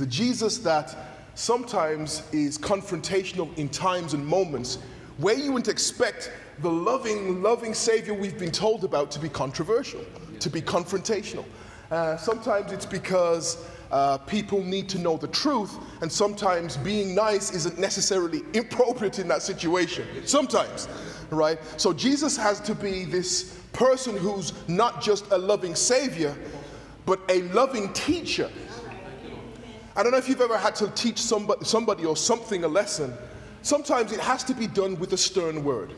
the Jesus that sometimes is confrontational in times and moments where you wouldn't expect the loving Savior we've been told about to be controversial, to be confrontational. Sometimes it's because people need to know the truth, and sometimes being nice isn't necessarily appropriate in that situation. Sometimes, right? So Jesus has to be this person who's not just a loving Savior, but a loving teacher. I don't know if you've ever had to teach somebody or something a lesson. Sometimes it has to be done with a stern word.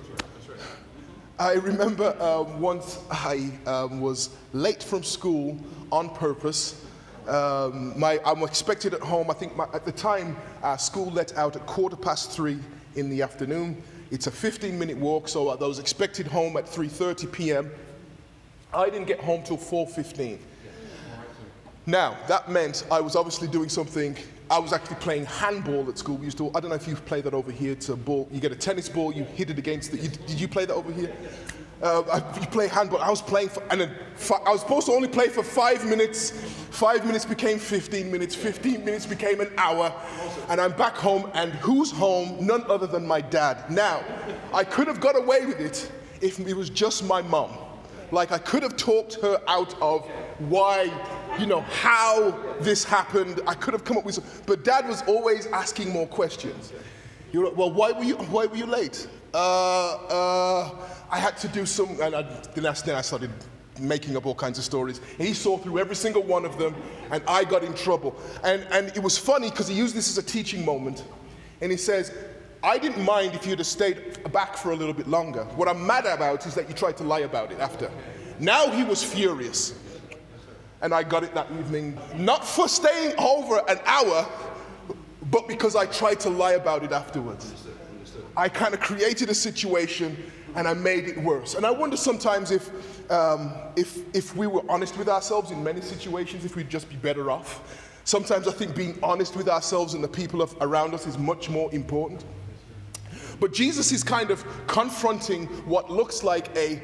I remember once I was late from school on purpose. I'm expected at home. I think at the time school let out at 3:15 in the afternoon. It's a 15-minute walk, so I was expected home at 3:30 p.m. I didn't get home till 4:15. Now, that meant I was obviously doing something. I was actually playing handball at school. We used to, I don't know if you play that over here, it's a ball. You get a tennis ball, you hit it against it. Did you play that over here? You play handball. I was playing I was supposed to only play for 5 minutes. 5 minutes became 15 minutes. 15 minutes became an hour. And I'm back home, and who's home? None other than my dad. Now, I could have got away with it if it was just my mom. Like, I could have talked her out of why, how this happened. I could have come up with something. But Dad was always asking more questions. You're like, well, why were you late? I had to do some, and then I started making up all kinds of stories. And he saw through every single one of them, and I got in trouble. And it was funny, because he used this as a teaching moment. And he says, I didn't mind if you'd have stayed back for a little bit longer. What I'm mad about is that you tried to lie about it after. Now he was furious. And I got it that evening, not for staying over an hour, but because I tried to lie about it afterwards. Understood. I kind of created a situation and I made it worse. And I wonder sometimes if we were honest with ourselves in many situations, if we'd just be better off. Sometimes I think being honest with ourselves and the people around us is much more important. But Jesus is kind of confronting what looks like a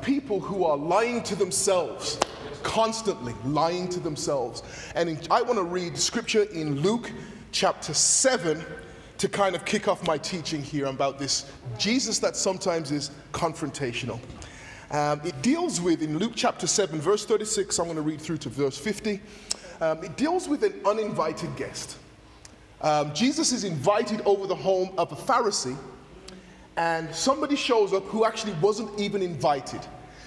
people who are lying to themselves, constantly lying to themselves. And I want to read scripture in Luke chapter 7 to kind of kick off my teaching here about this Jesus that sometimes is confrontational. It deals with, in Luke chapter 7, verse 36, I'm going to read through to verse 50. It deals with an uninvited guest. Jesus is invited over the home of a Pharisee, and somebody shows up who actually wasn't even invited.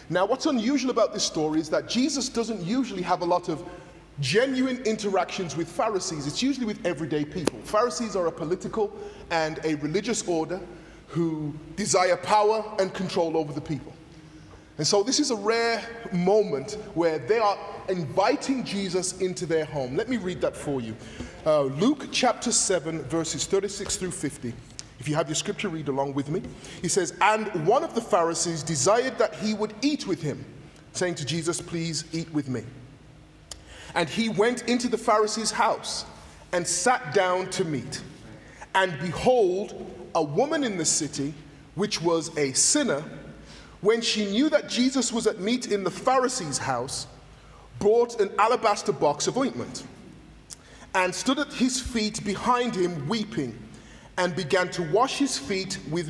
Now, what's unusual about this story is that Jesus doesn't usually have a lot of genuine interactions with Pharisees. It's usually with everyday people. Pharisees are a political and a religious order who desire power and control over the people. And so this is a rare moment where they are inviting Jesus into their home. Let me read that for you. Luke chapter 7, verses 36 through 50. If you have your scripture, read along with me. He says, "And one of the Pharisees desired that he would eat with him, saying to Jesus, 'Please eat with me.' And he went into the Pharisee's house and sat down to meat. And behold, a woman in the city, which was a sinner, when she knew that Jesus was at meat in the Pharisee's house, brought an alabaster box of ointment and stood at his feet behind him weeping, and began to wash his feet with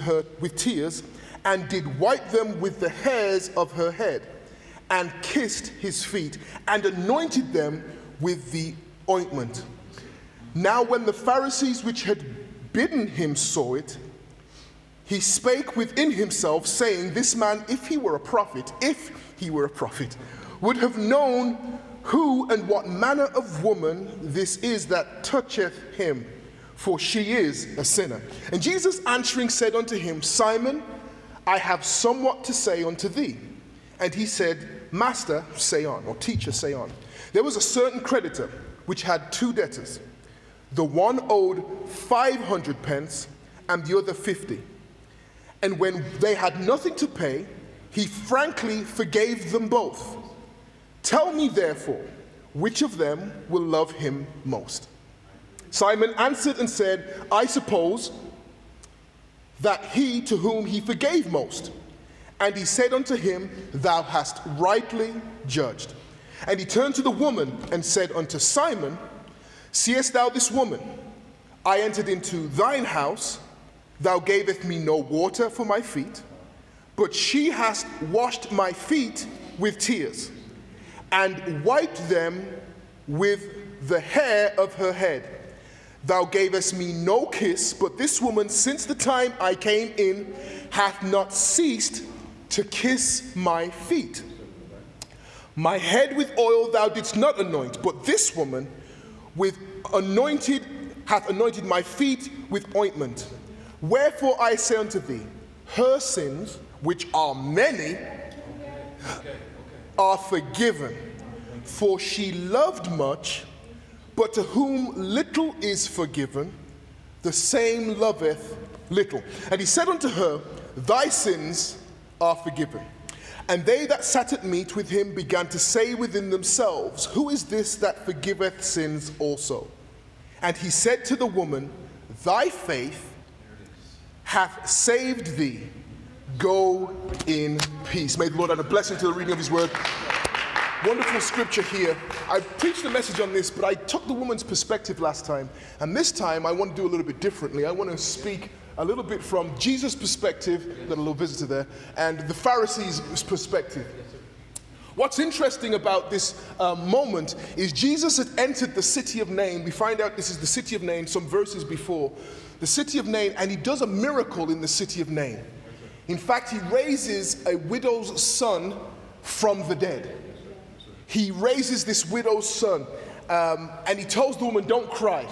tears, and did wipe them with the hairs of her head, and kissed his feet, and anointed them with the ointment. Now when the Pharisees which had bidden him saw it, he spake within himself, saying, 'This man, if he were a prophet, would have known who and what manner of woman this is that toucheth him, for she is a sinner.' And Jesus answering said unto him, 'Simon, I have somewhat to say unto thee.' And he said, 'Master, say on,' or 'Teacher, say on.' 'There was a certain creditor which had two debtors. The one owed 500 pence, and the other 50. And when they had nothing to pay, he frankly forgave them both. Tell me therefore, which of them will love him most?' Simon answered and said, 'I suppose that he to whom he forgave most.' And he said unto him, 'Thou hast rightly judged.' And he turned to the woman and said unto Simon, Seest thou this woman? I entered into thine house, thou gavest me no water for my feet, but she hast washed my feet with tears, and wiped them with the hair of her head. Thou gavest me no kiss, but this woman, since the time I came in, hath not ceased to kiss my feet. My head with oil thou didst not anoint, but this woman hath anointed my feet with ointment. Wherefore I say unto thee, her sins, which are many, are forgiven, for she loved much, but to whom little is forgiven, the same loveth little. And he said unto her, thy sins are forgiven. And they that sat at meat with him began to say within themselves, who is this that forgiveth sins also? And he said to the woman, thy faith hath saved thee. Go in peace. May the Lord add a blessing to the reading of his word. Wonderful scripture here. I preached a message on this, but I took the woman's perspective last time. And this time I want to do a little bit differently. I want to speak a little bit from Jesus' perspective, got a little visitor there, and the Pharisees' perspective. What's interesting about this moment is Jesus had entered the city of Nain. We find out this is the city of Nain some verses before. The city of Nain, and he does a miracle in the city of Nain. In fact, he raises a widow's son from the dead. He raises this widow's son, and he tells the woman, don't cry.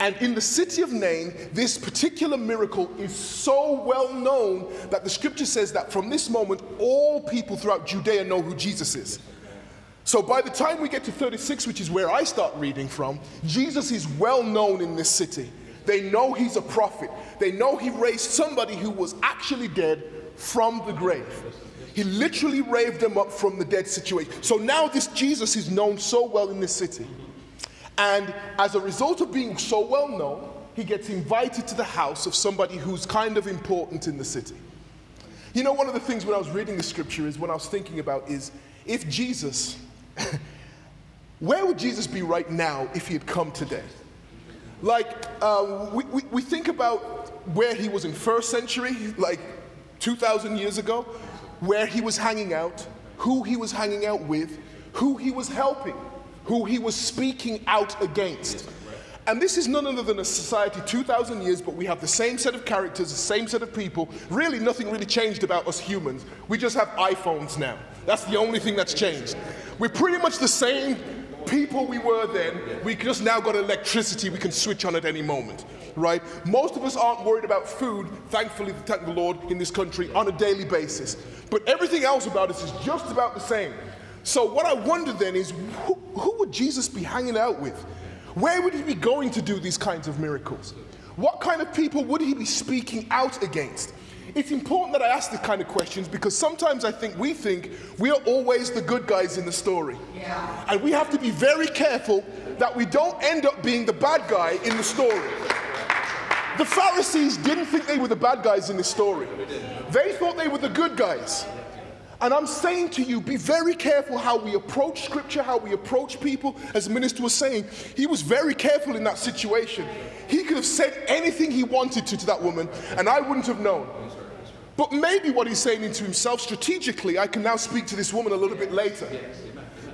And in the city of Nain, this particular miracle is so well known that the scripture says that from this moment, all people throughout Judea know who Jesus is. So by the time we get to 36, which is where I start reading from, Jesus is well known in this city. They know he's a prophet. They know he raised somebody who was actually dead from the grave. He literally raised them up from the dead situation. So now this Jesus is known so well in this city. And as a result of being so well known, he gets invited to the house of somebody who's kind of important in the city. You know, one of the things when I was reading the scripture is, when I was thinking about is, if Jesus, where would Jesus be right now if he had come today? Like, we think about where he was in first century, like 2,000 years ago, where he was hanging out, who he was hanging out with, who he was helping, who he was speaking out against. And this is none other than a society 2,000 years, but we have the same set of characters, the same set of people. Really, nothing really changed about us humans. We just have iPhones now. That's the only thing that's changed. We're pretty much the same people we were then. We just now got electricity, we can switch on at any moment, right? Most of us aren't worried about food, thankfully, thank the Lord, in this country on a daily basis. But everything else about us is just about the same. So what I wonder then is, who would Jesus be hanging out with? Where would he be going to do these kinds of miracles? What kind of people would he be speaking out against? It's important that I ask these kind of questions, because sometimes I think we are always the good guys in the story. Yeah. And we have to be very careful that we don't end up being the bad guy in the story. The Pharisees didn't think they were the bad guys in this story. They thought they were the good guys. And I'm saying to you, be very careful how we approach scripture, how we approach people. As the minister was saying, he was very careful in that situation. He could have said anything he wanted to that woman, and I wouldn't have known. But maybe what he's saying into himself strategically, I can now speak to this woman a little bit later.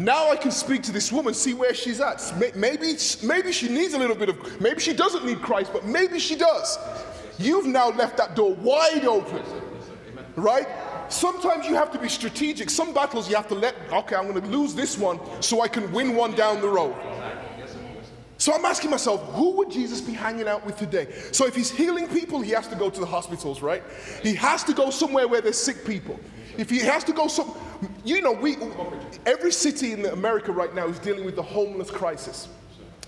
Now I can speak to this woman, see where she's at. Maybe she needs a little bit of, maybe she doesn't need Christ, but maybe she does. You've now left that door wide open, right? Sometimes you have to be strategic. Some battles you have to I'm going to lose this one so I can win one down the road. So I'm asking myself, who would Jesus be hanging out with today? So if he's healing people, he has to go to the hospitals, right? He has to go somewhere where there's sick people. If he has to go every city in America right now is dealing with the homeless crisis,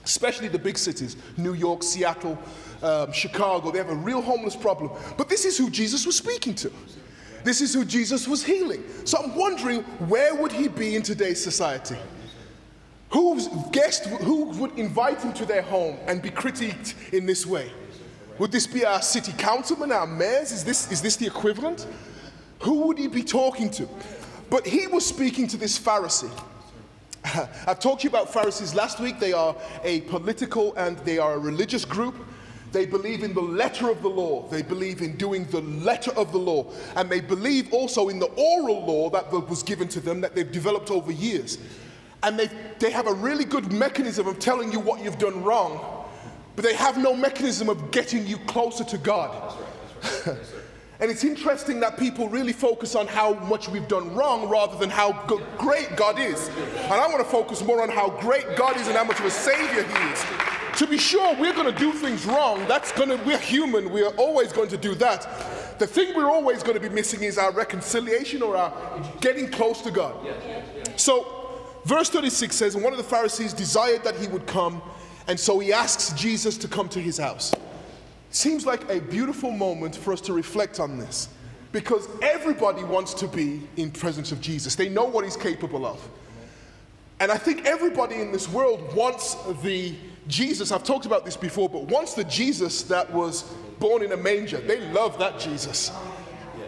especially the big cities, New York, Seattle, Chicago. They have a real homeless problem. But this is who Jesus was speaking to. This is who Jesus was healing. So I'm wondering, where would he be in today's society? Who would invite him to their home and be critiqued in this way? Would this be our city councilman, our mayors? Is this the equivalent? Who would he be talking to? But he was speaking to this Pharisee. I've talked to you about Pharisees last week. They are a political and they are a religious group. They believe in the letter of the law. They believe in doing the letter of the law. And they believe also in the oral law that was given to them that they've developed over years. And they have a really good mechanism of telling you what you've done wrong, but they have no mechanism of getting you closer to God. That's right. Yes, sir. And it's interesting that people really focus on how much we've done wrong rather than how great God is. And I want to focus more on how great God is and how much of a savior he is. To be sure, we're going to do things wrong. We're human. We are always going to do that. The thing we're always going to be missing is our reconciliation or our getting close to God. So verse 36 says, and one of the Pharisees desired that he would come, and so he asks Jesus to come to his house. Seems like a beautiful moment for us to reflect on this, because everybody wants to be in presence of Jesus. They know what he's capable of. And I think everybody in this world wants the Jesus, I've talked about this before, but wants the Jesus that was born in a manger. They love that Jesus.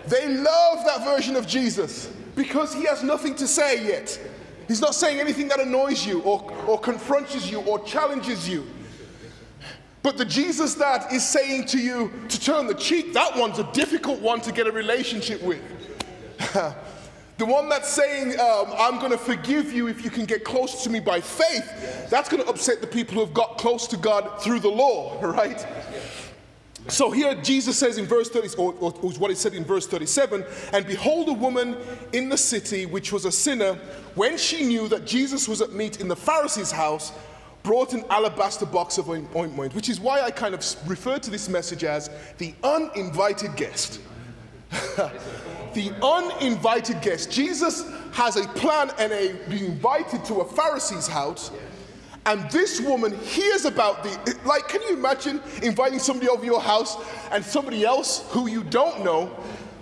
They love that version of Jesus because he has nothing to say yet. He's not saying anything that annoys you or confronts you or challenges you. But the Jesus that is saying to you to turn the cheek, that one's a difficult one to get a relationship with. The one that's saying, I'm going to forgive you if you can get close to me by faith, that's going to upset the people who have got close to God through the law, right? So here Jesus says in verse 30, or what he said in verse 37, and behold, a woman in the city, which was a sinner, when she knew that Jesus was at meat in the Pharisee's house, brought an alabaster box of ointment, which is why I kind of refer to this message as the uninvited guest. The uninvited guest. Jesus has a plan and being invited to a Pharisee's house, and this woman hears about can you imagine inviting somebody over your house and somebody else who you don't know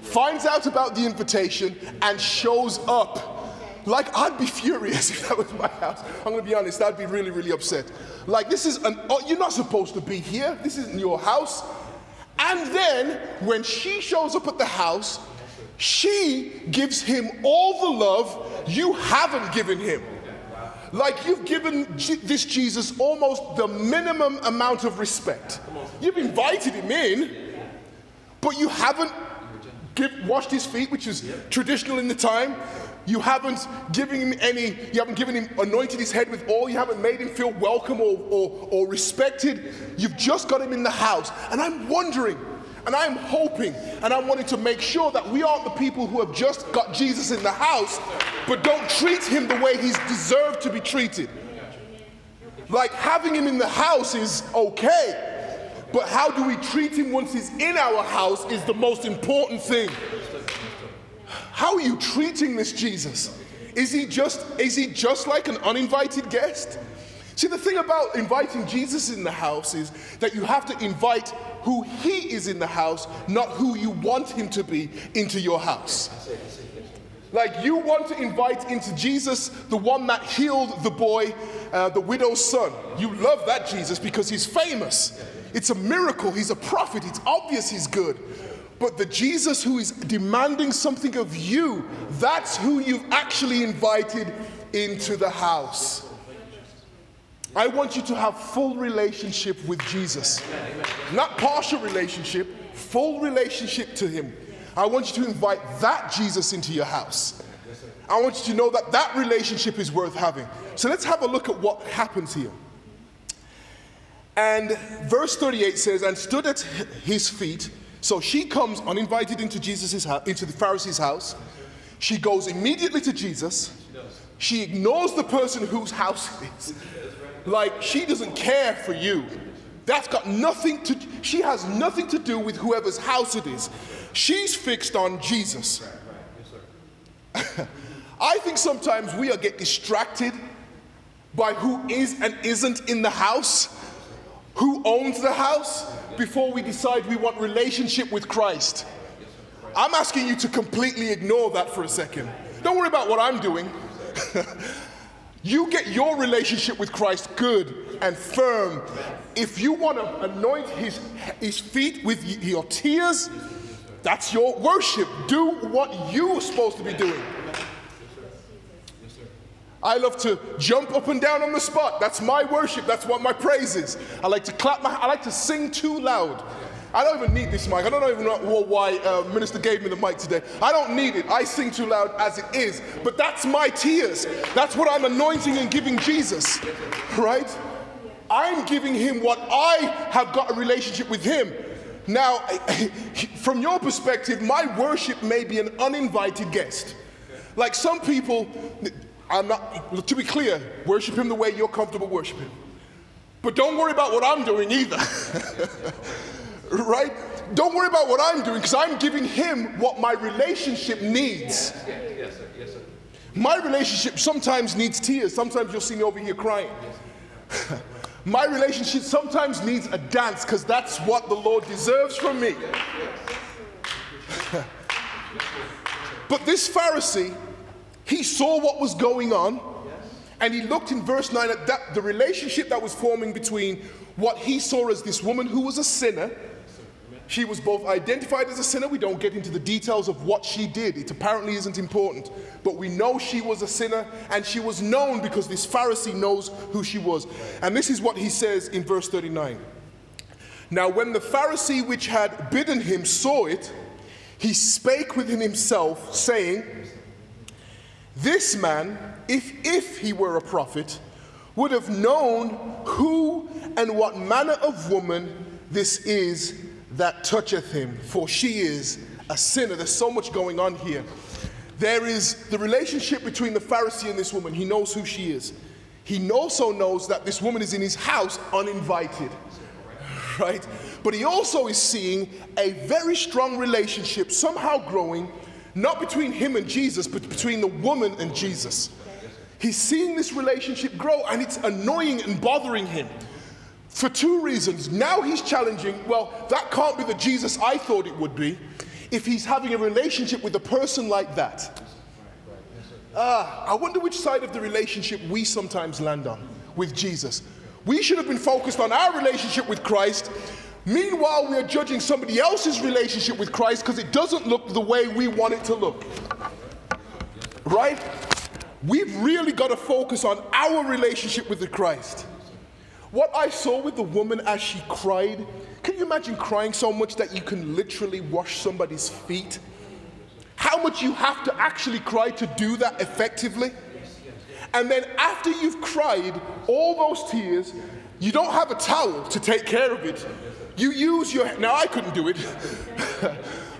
finds out about the invitation and shows up? Like, I'd be furious if that was my house. I'm going to be honest, I'd be really, really upset. Like, you're not supposed to be here. This isn't your house. And then, when she shows up at the house, she gives him all the love you haven't given him. Like, you've given this Jesus almost the minimum amount of respect. You've invited him in, but you haven't washed his feet, which is traditional in the time. You haven't given him anointed his head with oil. You haven't made him feel welcome or respected. You've just got him in the house. And I'm wondering, and I'm hoping, and I'm wanting to make sure that we aren't the people who have just got Jesus in the house, but don't treat him the way he's deserved to be treated. Like, having him in the house is okay, but how do we treat him once he's in our house is the most important thing. How are you treating this Jesus? Is he just like an uninvited guest? See, the thing about inviting Jesus in the house is that you have to invite who he is in the house, not who you want him to be, into your house. Like, you want to invite into Jesus the one that healed the boy, the widow's son. You love that Jesus because he's famous. It's a miracle. He's a prophet. It's obvious he's good. But the Jesus who is demanding something of you, that's who you've actually invited into the house. I want you to have full relationship with Jesus. Not partial relationship, full relationship to him. I want you to invite that Jesus into your house. I want you to know that that relationship is worth having. So let's have a look at what happens here. And verse 38 says, and stood at his feet. So she comes uninvited into Jesus' house, into the Pharisee's house. She goes immediately to Jesus. She ignores the person whose house it is. Like, she doesn't care for you. She has nothing to do with whoever's house it is. She's fixed on Jesus. I think sometimes we get distracted by who is and isn't in the house, who owns the house, before we decide we want relationship with Christ. I'm asking you to completely ignore that for a second. Don't worry about what I'm doing. You get your relationship with Christ good and firm. If you want to anoint his feet with your tears, that's your worship. Do what you're supposed to be doing. I love to jump up and down on the spot. That's my worship. That's what my praise is. I like to clap my hands. I like to sing too loud. I don't even need this mic. I don't even know why Minister gave me the mic today. I don't need it. I sing too loud as it is. But that's my tears. That's what I'm anointing and giving Jesus, right? I'm giving him what I have got a relationship with him. Now, from your perspective, my worship may be an uninvited guest. Like some people, to be clear, worship him the way you're comfortable worshiping. But don't worry about what I'm doing either. Right? Don't worry about what I'm doing, because I'm giving him what my relationship needs. Yes, sir. My relationship sometimes needs tears. Sometimes you'll see me over here crying. Yes. My relationship sometimes needs a dance, because that's what the Lord deserves from me. Yes. But this Pharisee, he saw what was going on, and he looked in verse 9 at that, the relationship that was forming between what he saw as this woman who was a sinner. She was both identified as a sinner. We don't get into the details of what she did. It apparently isn't important. But we know she was a sinner, and she was known because this Pharisee knows who she was. And this is what he says in verse 39. Now when the Pharisee which had bidden him saw it, he spake within himself, saying, this man, if he were a prophet, would have known who and what manner of woman this is that toucheth him, for she is a sinner. There's so much going on here. There is the relationship between the Pharisee and this woman. He knows who she is. He also knows that this woman is in his house uninvited, right? But he also is seeing a very strong relationship somehow growing, not between him and Jesus, but between the woman and Jesus. He's seeing this relationship grow, and it's annoying and bothering him for two reasons. Now he's challenging, well, that can't be the Jesus I thought it would be if he's having a relationship with a person like that. I wonder which side of the relationship we sometimes land on with Jesus. We should have been focused on our relationship with Christ. Meanwhile, we are judging somebody else's relationship with Christ because it doesn't look the way we want it to look. Right? We've really got to focus on our relationship with the Christ. What I saw with the woman as she cried, can you imagine crying so much that you can literally wash somebody's feet? How much you have to actually cry to do that effectively? And then after you've cried all those tears, you don't have a towel to take care of it. You use your, now I couldn't do it,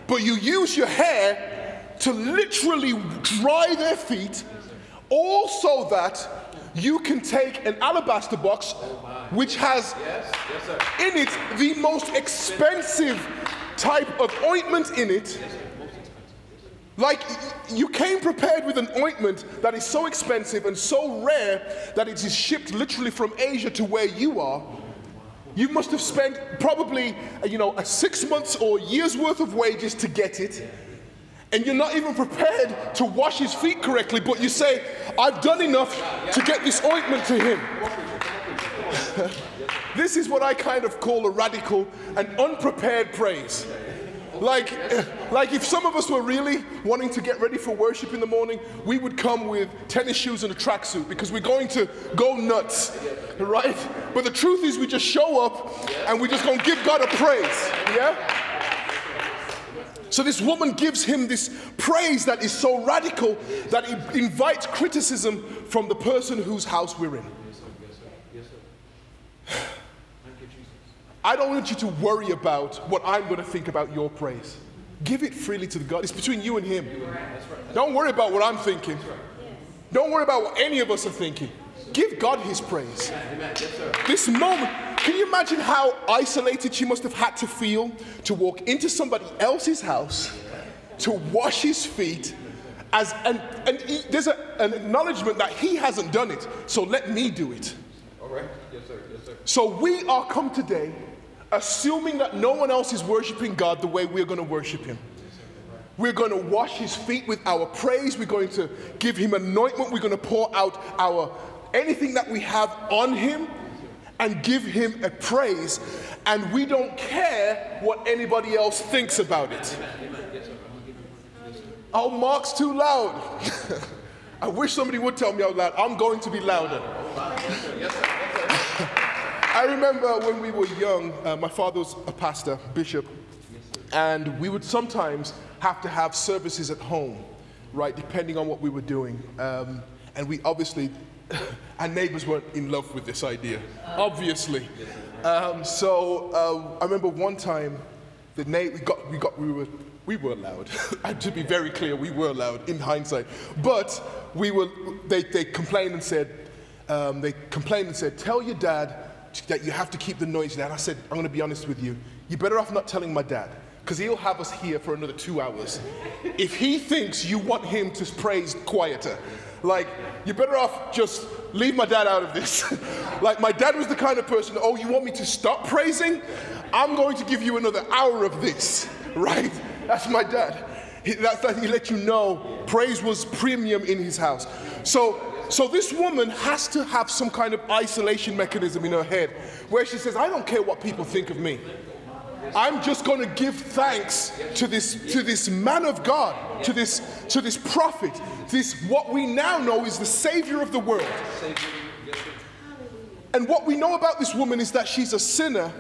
but you use your hair to literally dry their feet, all so that you can take an alabaster box, which has in it the most expensive type of ointment in it. Like, you came prepared with an ointment that is so expensive and so rare that it is shipped literally from Asia to where you are. You must have spent probably, a 6 months or year's worth of wages to get it. And you're not even prepared to wash his feet correctly, but you say, I've done enough to get this ointment to him. This is what I kind of call a radical and unprepared praise. Like if some of us were really wanting to get ready for worship in the morning, we would come with tennis shoes and a tracksuit because we're going to go nuts, right? But the truth is we just show up and we're just going to give God a praise, yeah? So this woman gives him this praise that is so radical that it invites criticism from the person whose house we're in. Yes, sir. Thank you, Jesus. I don't want you to worry about what I'm going to think about your praise. Give it freely to God. It's between you and him. Don't worry about what I'm thinking. Don't worry about what any of us are thinking. Give God his praise. This moment, can you imagine how isolated she must have had to feel to walk into somebody else's house, to wash his feet, and there's an acknowledgement that he hasn't done it, so let me do it. All right. Yes, sir. Yes, sir. So we are come today assuming that no one else is worshiping God the way we're going to worship him. We're going to wash his feet with our praise. We're going to give him anointment. We're going to pour out our anything that we have on him and give him a praise. And we don't care what anybody else thinks about it. Our mark's too loud. I wish somebody would tell me out loud. I'm going to be louder. I remember when we were young, my father was a pastor, bishop, and we would sometimes have to have services at home, right, depending on what we were doing. And we obviously, our neighbors weren't in love with this idea, obviously. So I remember one time, we were loud. And to be very clear, we were loud in hindsight. But they complained and said, tell your dad that you have to keep the noise down. I said, I'm going to be honest with you. You're better off not telling my dad, because he'll have us here for another 2 hours. If he thinks you want him to praise quieter, like, you're better off just leave my dad out of this. Like, my dad was the kind of person, oh, you want me to stop praising? I'm going to give you another hour of this, right? That's my dad. He let you know praise was premium in his house. So this woman has to have some kind of isolation mechanism in her head where she says, I don't care what people think of me. I'm just going to give thanks to this man of God, to this prophet, this what we now know is the Savior of the world. And what we know about this woman is that she's a sinner,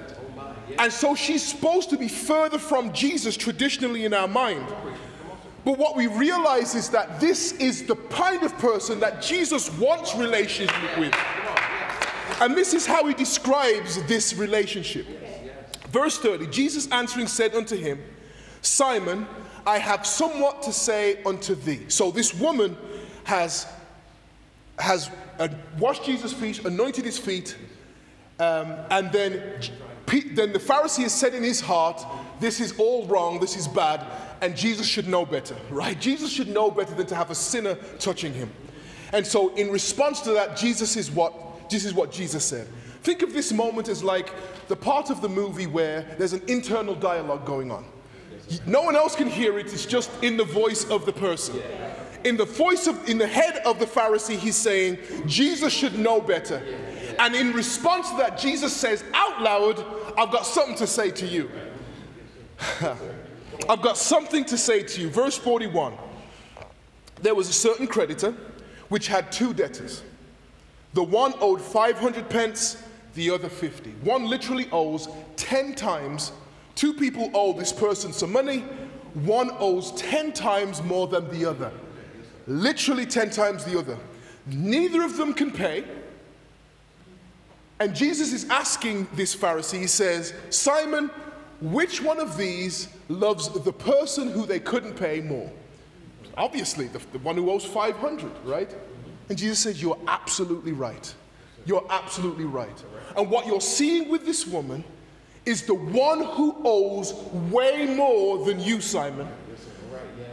and so she's supposed to be further from Jesus traditionally in our mind. But what we realize is that this is the kind of person that Jesus wants relationship with. And this is how he describes this relationship. Verse 30, Jesus answering said unto him, Simon, I have somewhat to say unto thee. So this woman has washed Jesus' feet, anointed his feet, and then the Pharisee has said in his heart, this is all wrong, this is bad, and Jesus should know better, right? Jesus should know better than to have a sinner touching him. And so in response to that, this is what Jesus said. Think of this moment as like the part of the movie where there's an internal dialogue going on. No one else can hear it, it's just in the voice of the person. In the head of the Pharisee, he's saying, Jesus should know better. And in response to that, Jesus says out loud, I've got something to say to you. I've got something to say to you. Verse 41, there was a certain creditor which had two debtors. The one owed 500 pence, the other 50. One literally owes 10 times. Two people owe this person some money. One owes 10 times more than the other. Literally 10 times the other. Neither of them can pay. And Jesus is asking this Pharisee, he says, Simon, which one of these loves the person who they couldn't pay more? Obviously, the one who owes 500, right? And Jesus says, you're absolutely right. You're absolutely right. And what you're seeing with this woman is the one who owes way more than you, Simon.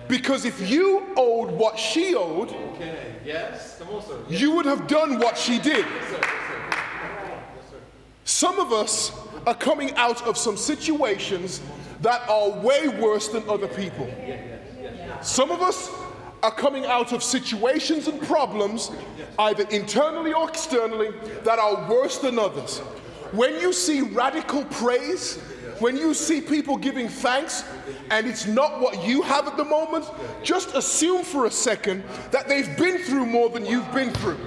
Because if you owed what she owed, you would have done what she did. Some of us are coming out of some situations that are way worse than other people. Some of us are coming out of situations and problems, either internally or externally, that are worse than others. When you see radical praise, when you see people giving thanks, and it's not what you have at the moment, just assume for a second that they've been through more than you've been through.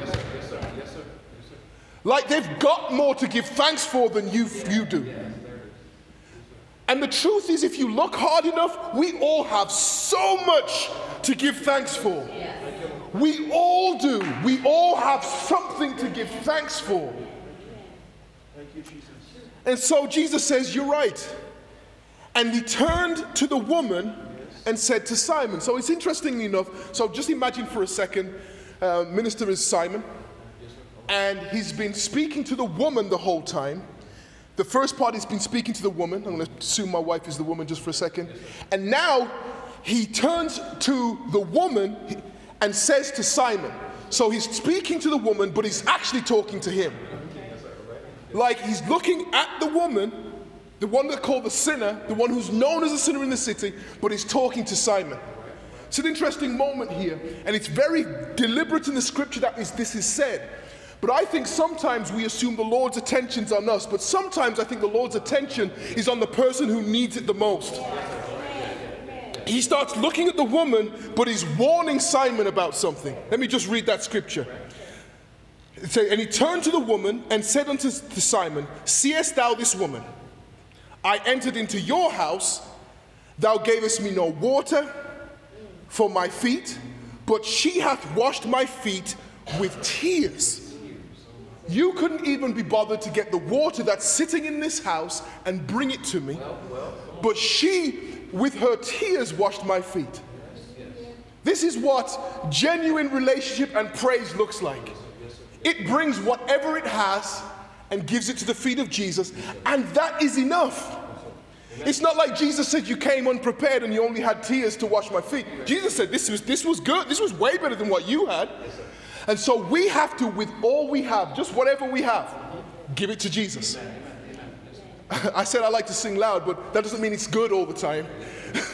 Like they've got more to give thanks for than you do. And the truth is, if you look hard enough, we all have so much to give thanks for. We all do. We all have something to give thanks for. And so Jesus says, you're right. And he turned to the woman and said to Simon. So it's interesting enough. So just imagine for a second, minister is Simon. And he's been speaking to the woman the whole time. The first part he's been speaking to the woman. I'm going to assume my wife is the woman just for a second. And now he turns to the woman and says to Simon. So he's speaking to the woman, but he's actually talking to him. Like he's looking at the woman, the one they call the sinner, the one who's known as a sinner in the city, but he's talking to Simon. It's an interesting moment here, and it's very deliberate in the scripture that this is said. But I think sometimes we assume the Lord's attention's on us, but sometimes I think the Lord's attention is on the person who needs it the most. he starts looking at the woman, but he's warning Simon about something. Let me just read that scripture. It says, and he turned to the woman and said unto Simon, seest thou this woman? I entered into your house. Thou gavest me no water for my feet, but she hath washed my feet with tears. You couldn't even be bothered to get the water that's sitting in this house and bring it to me. But she, with her tears, washed my feet. This is what genuine relationship and praise looks like. It brings whatever it has and gives it to the feet of Jesus, and that is enough. It's not like Jesus said, you came unprepared and you only had tears to wash my feet. Jesus said, this was good. This was way better than what you had. And so we have to, with all we have, just whatever we have, give it to Jesus. I said I like to sing loud, but that doesn't mean it's good all the time.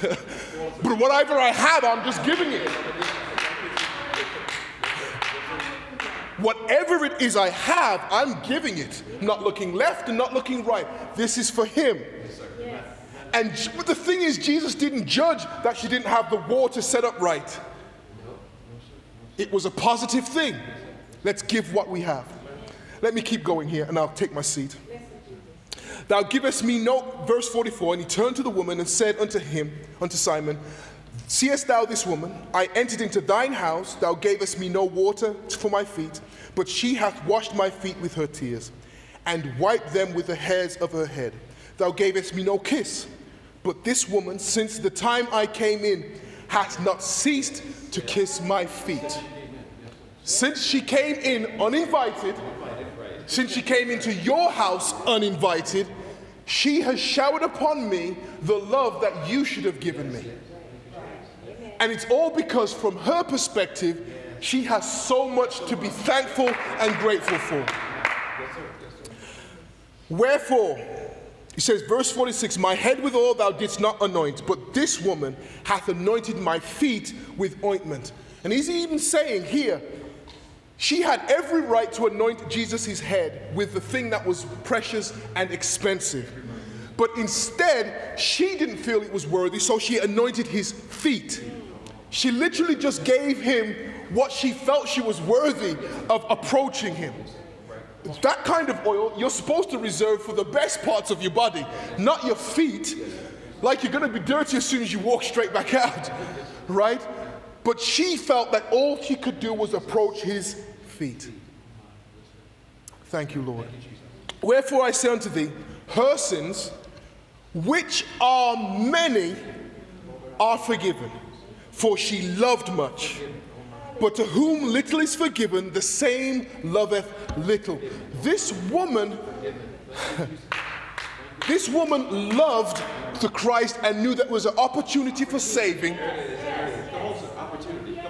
But whatever I have, I'm just giving it. Whatever it is I have, I'm giving it. I'm not looking left and not looking right. This is for him. And but the thing is, Jesus didn't judge that she didn't have the water set up right. It was a positive thing. Let's give what we have. Let me keep going here, and I'll take my seat. Thou givest me no, verse 44, and he turned to the woman and said unto Simon, seest thou this woman? I entered into thine house. Thou gavest me no water for my feet, but she hath washed my feet with her tears, and wiped them with the hairs of her head. Thou gavest me no kiss. But this woman, since the time I came in, hath not ceased to kiss my feet. Since she came in uninvited, since she came into your house uninvited, she has showered upon me the love that you should have given me. And it's all because, from her perspective, she has so much to be thankful and grateful for. Wherefore, he says, verse 46, my head withal thou didst not anoint, but this woman hath anointed my feet with ointment. And he's even saying here, she had every right to anoint Jesus' head with the thing that was precious and expensive. But instead, she didn't feel it was worthy, so she anointed his feet. She literally just gave him what she felt she was worthy of approaching him. That kind of oil you're supposed to reserve for the best parts of your body, not your feet. Like, you're going to be dirty as soon as you walk straight back out, right? But she felt that all she could do was approach his feet. Thank you, Lord. Wherefore I say unto thee, her sins, which are many, are forgiven, for she loved much. But to whom little is forgiven, the same loveth little. This woman loved the Christ and knew that was an opportunity for saving.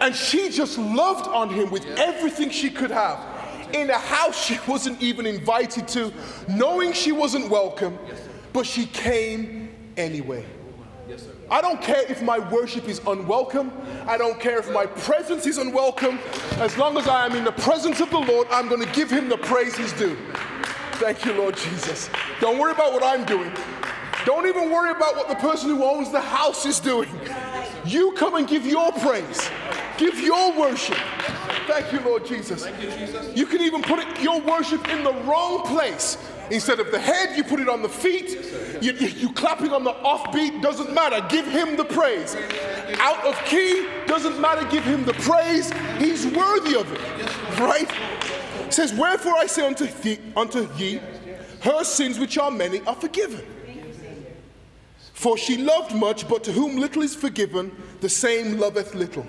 And she just loved on him with everything she could have. In a house she wasn't even invited to, knowing she wasn't welcome, but she came anyway. I don't care if my worship is unwelcome. I don't care if my presence is unwelcome. As long as I am in the presence of the Lord, I'm going to give him the praise he's due. Thank you, Lord Jesus. Don't worry about what I'm doing. Don't even worry about what the person who owns the house is doing. You come and give your praise. Give your worship. Thank you, Lord Jesus. You can even put your worship in the wrong place. Instead of the head, you put it on the feet. You clapping on the offbeat, doesn't matter. Give him the praise. Out of key, doesn't matter. Give him the praise. He's worthy of it, right? It says, wherefore I say unto ye, her sins which are many are forgiven. For she loved much, but to whom little is forgiven, the same loveth little.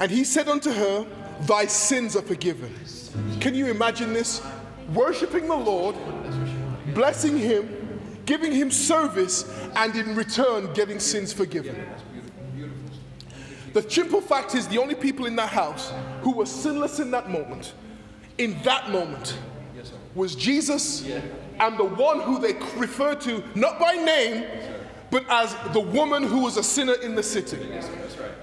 And he said unto her, thy sins are forgiven. Can you imagine this? Worshipping the Lord, blessing him, giving him service, and in return getting sins forgiven. The simple fact is, the only people in that house who were sinless in that moment, was Jesus and the one who they referred to, not by name, but as the woman who was a sinner in the city.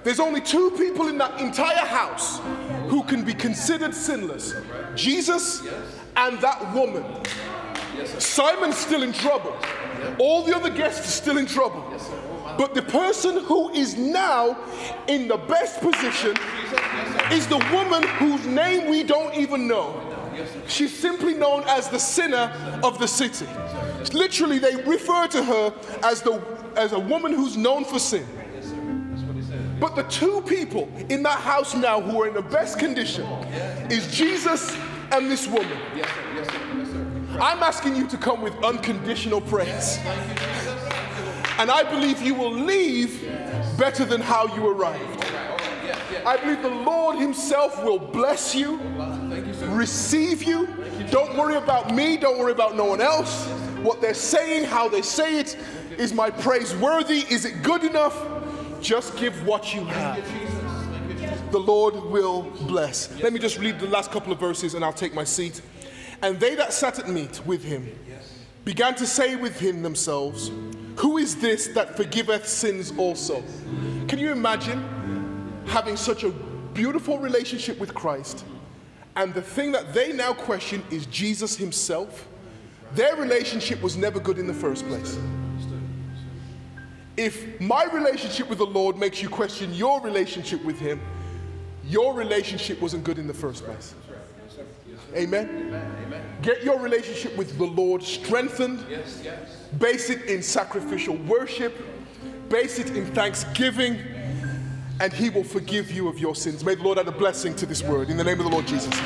There's only two people in that entire house who can be considered sinless: Jesus and that woman. Yes, sir. Simon's still in trouble. Yes. All the other guests are still in trouble. Yes, sir. But the person who is now in the best position is the woman whose name we don't even know. She's simply known as the sinner of the city. Literally, they refer to her as a woman who's known for sin. But the two people in that house now who are in the best condition is Jesus and this woman. I'm asking you to come with unconditional praise. And I believe you will leave better than how you arrived. I believe the Lord himself will bless you, receive you. Don't worry about me. Don't worry about no one else. What they're saying, how they say it. Is my praise worthy? Is it good enough? Just give what you have. The Lord will bless. Let me just read the last couple of verses and I'll take my seat. And they that sat at meat with him began to say within themselves, who is this that forgiveth sins also? Can you imagine having such a beautiful relationship with Christ? And the thing that they now question is Jesus himself. Their relationship was never good in the first place. If my relationship with the Lord makes you question your relationship with him, your relationship wasn't good in the first place. Amen. Get your relationship with the Lord strengthened. Yes. Base it in sacrificial worship. Base it in thanksgiving. And he will forgive you of your sins. May the Lord add a blessing to this word. In the name of the Lord Jesus.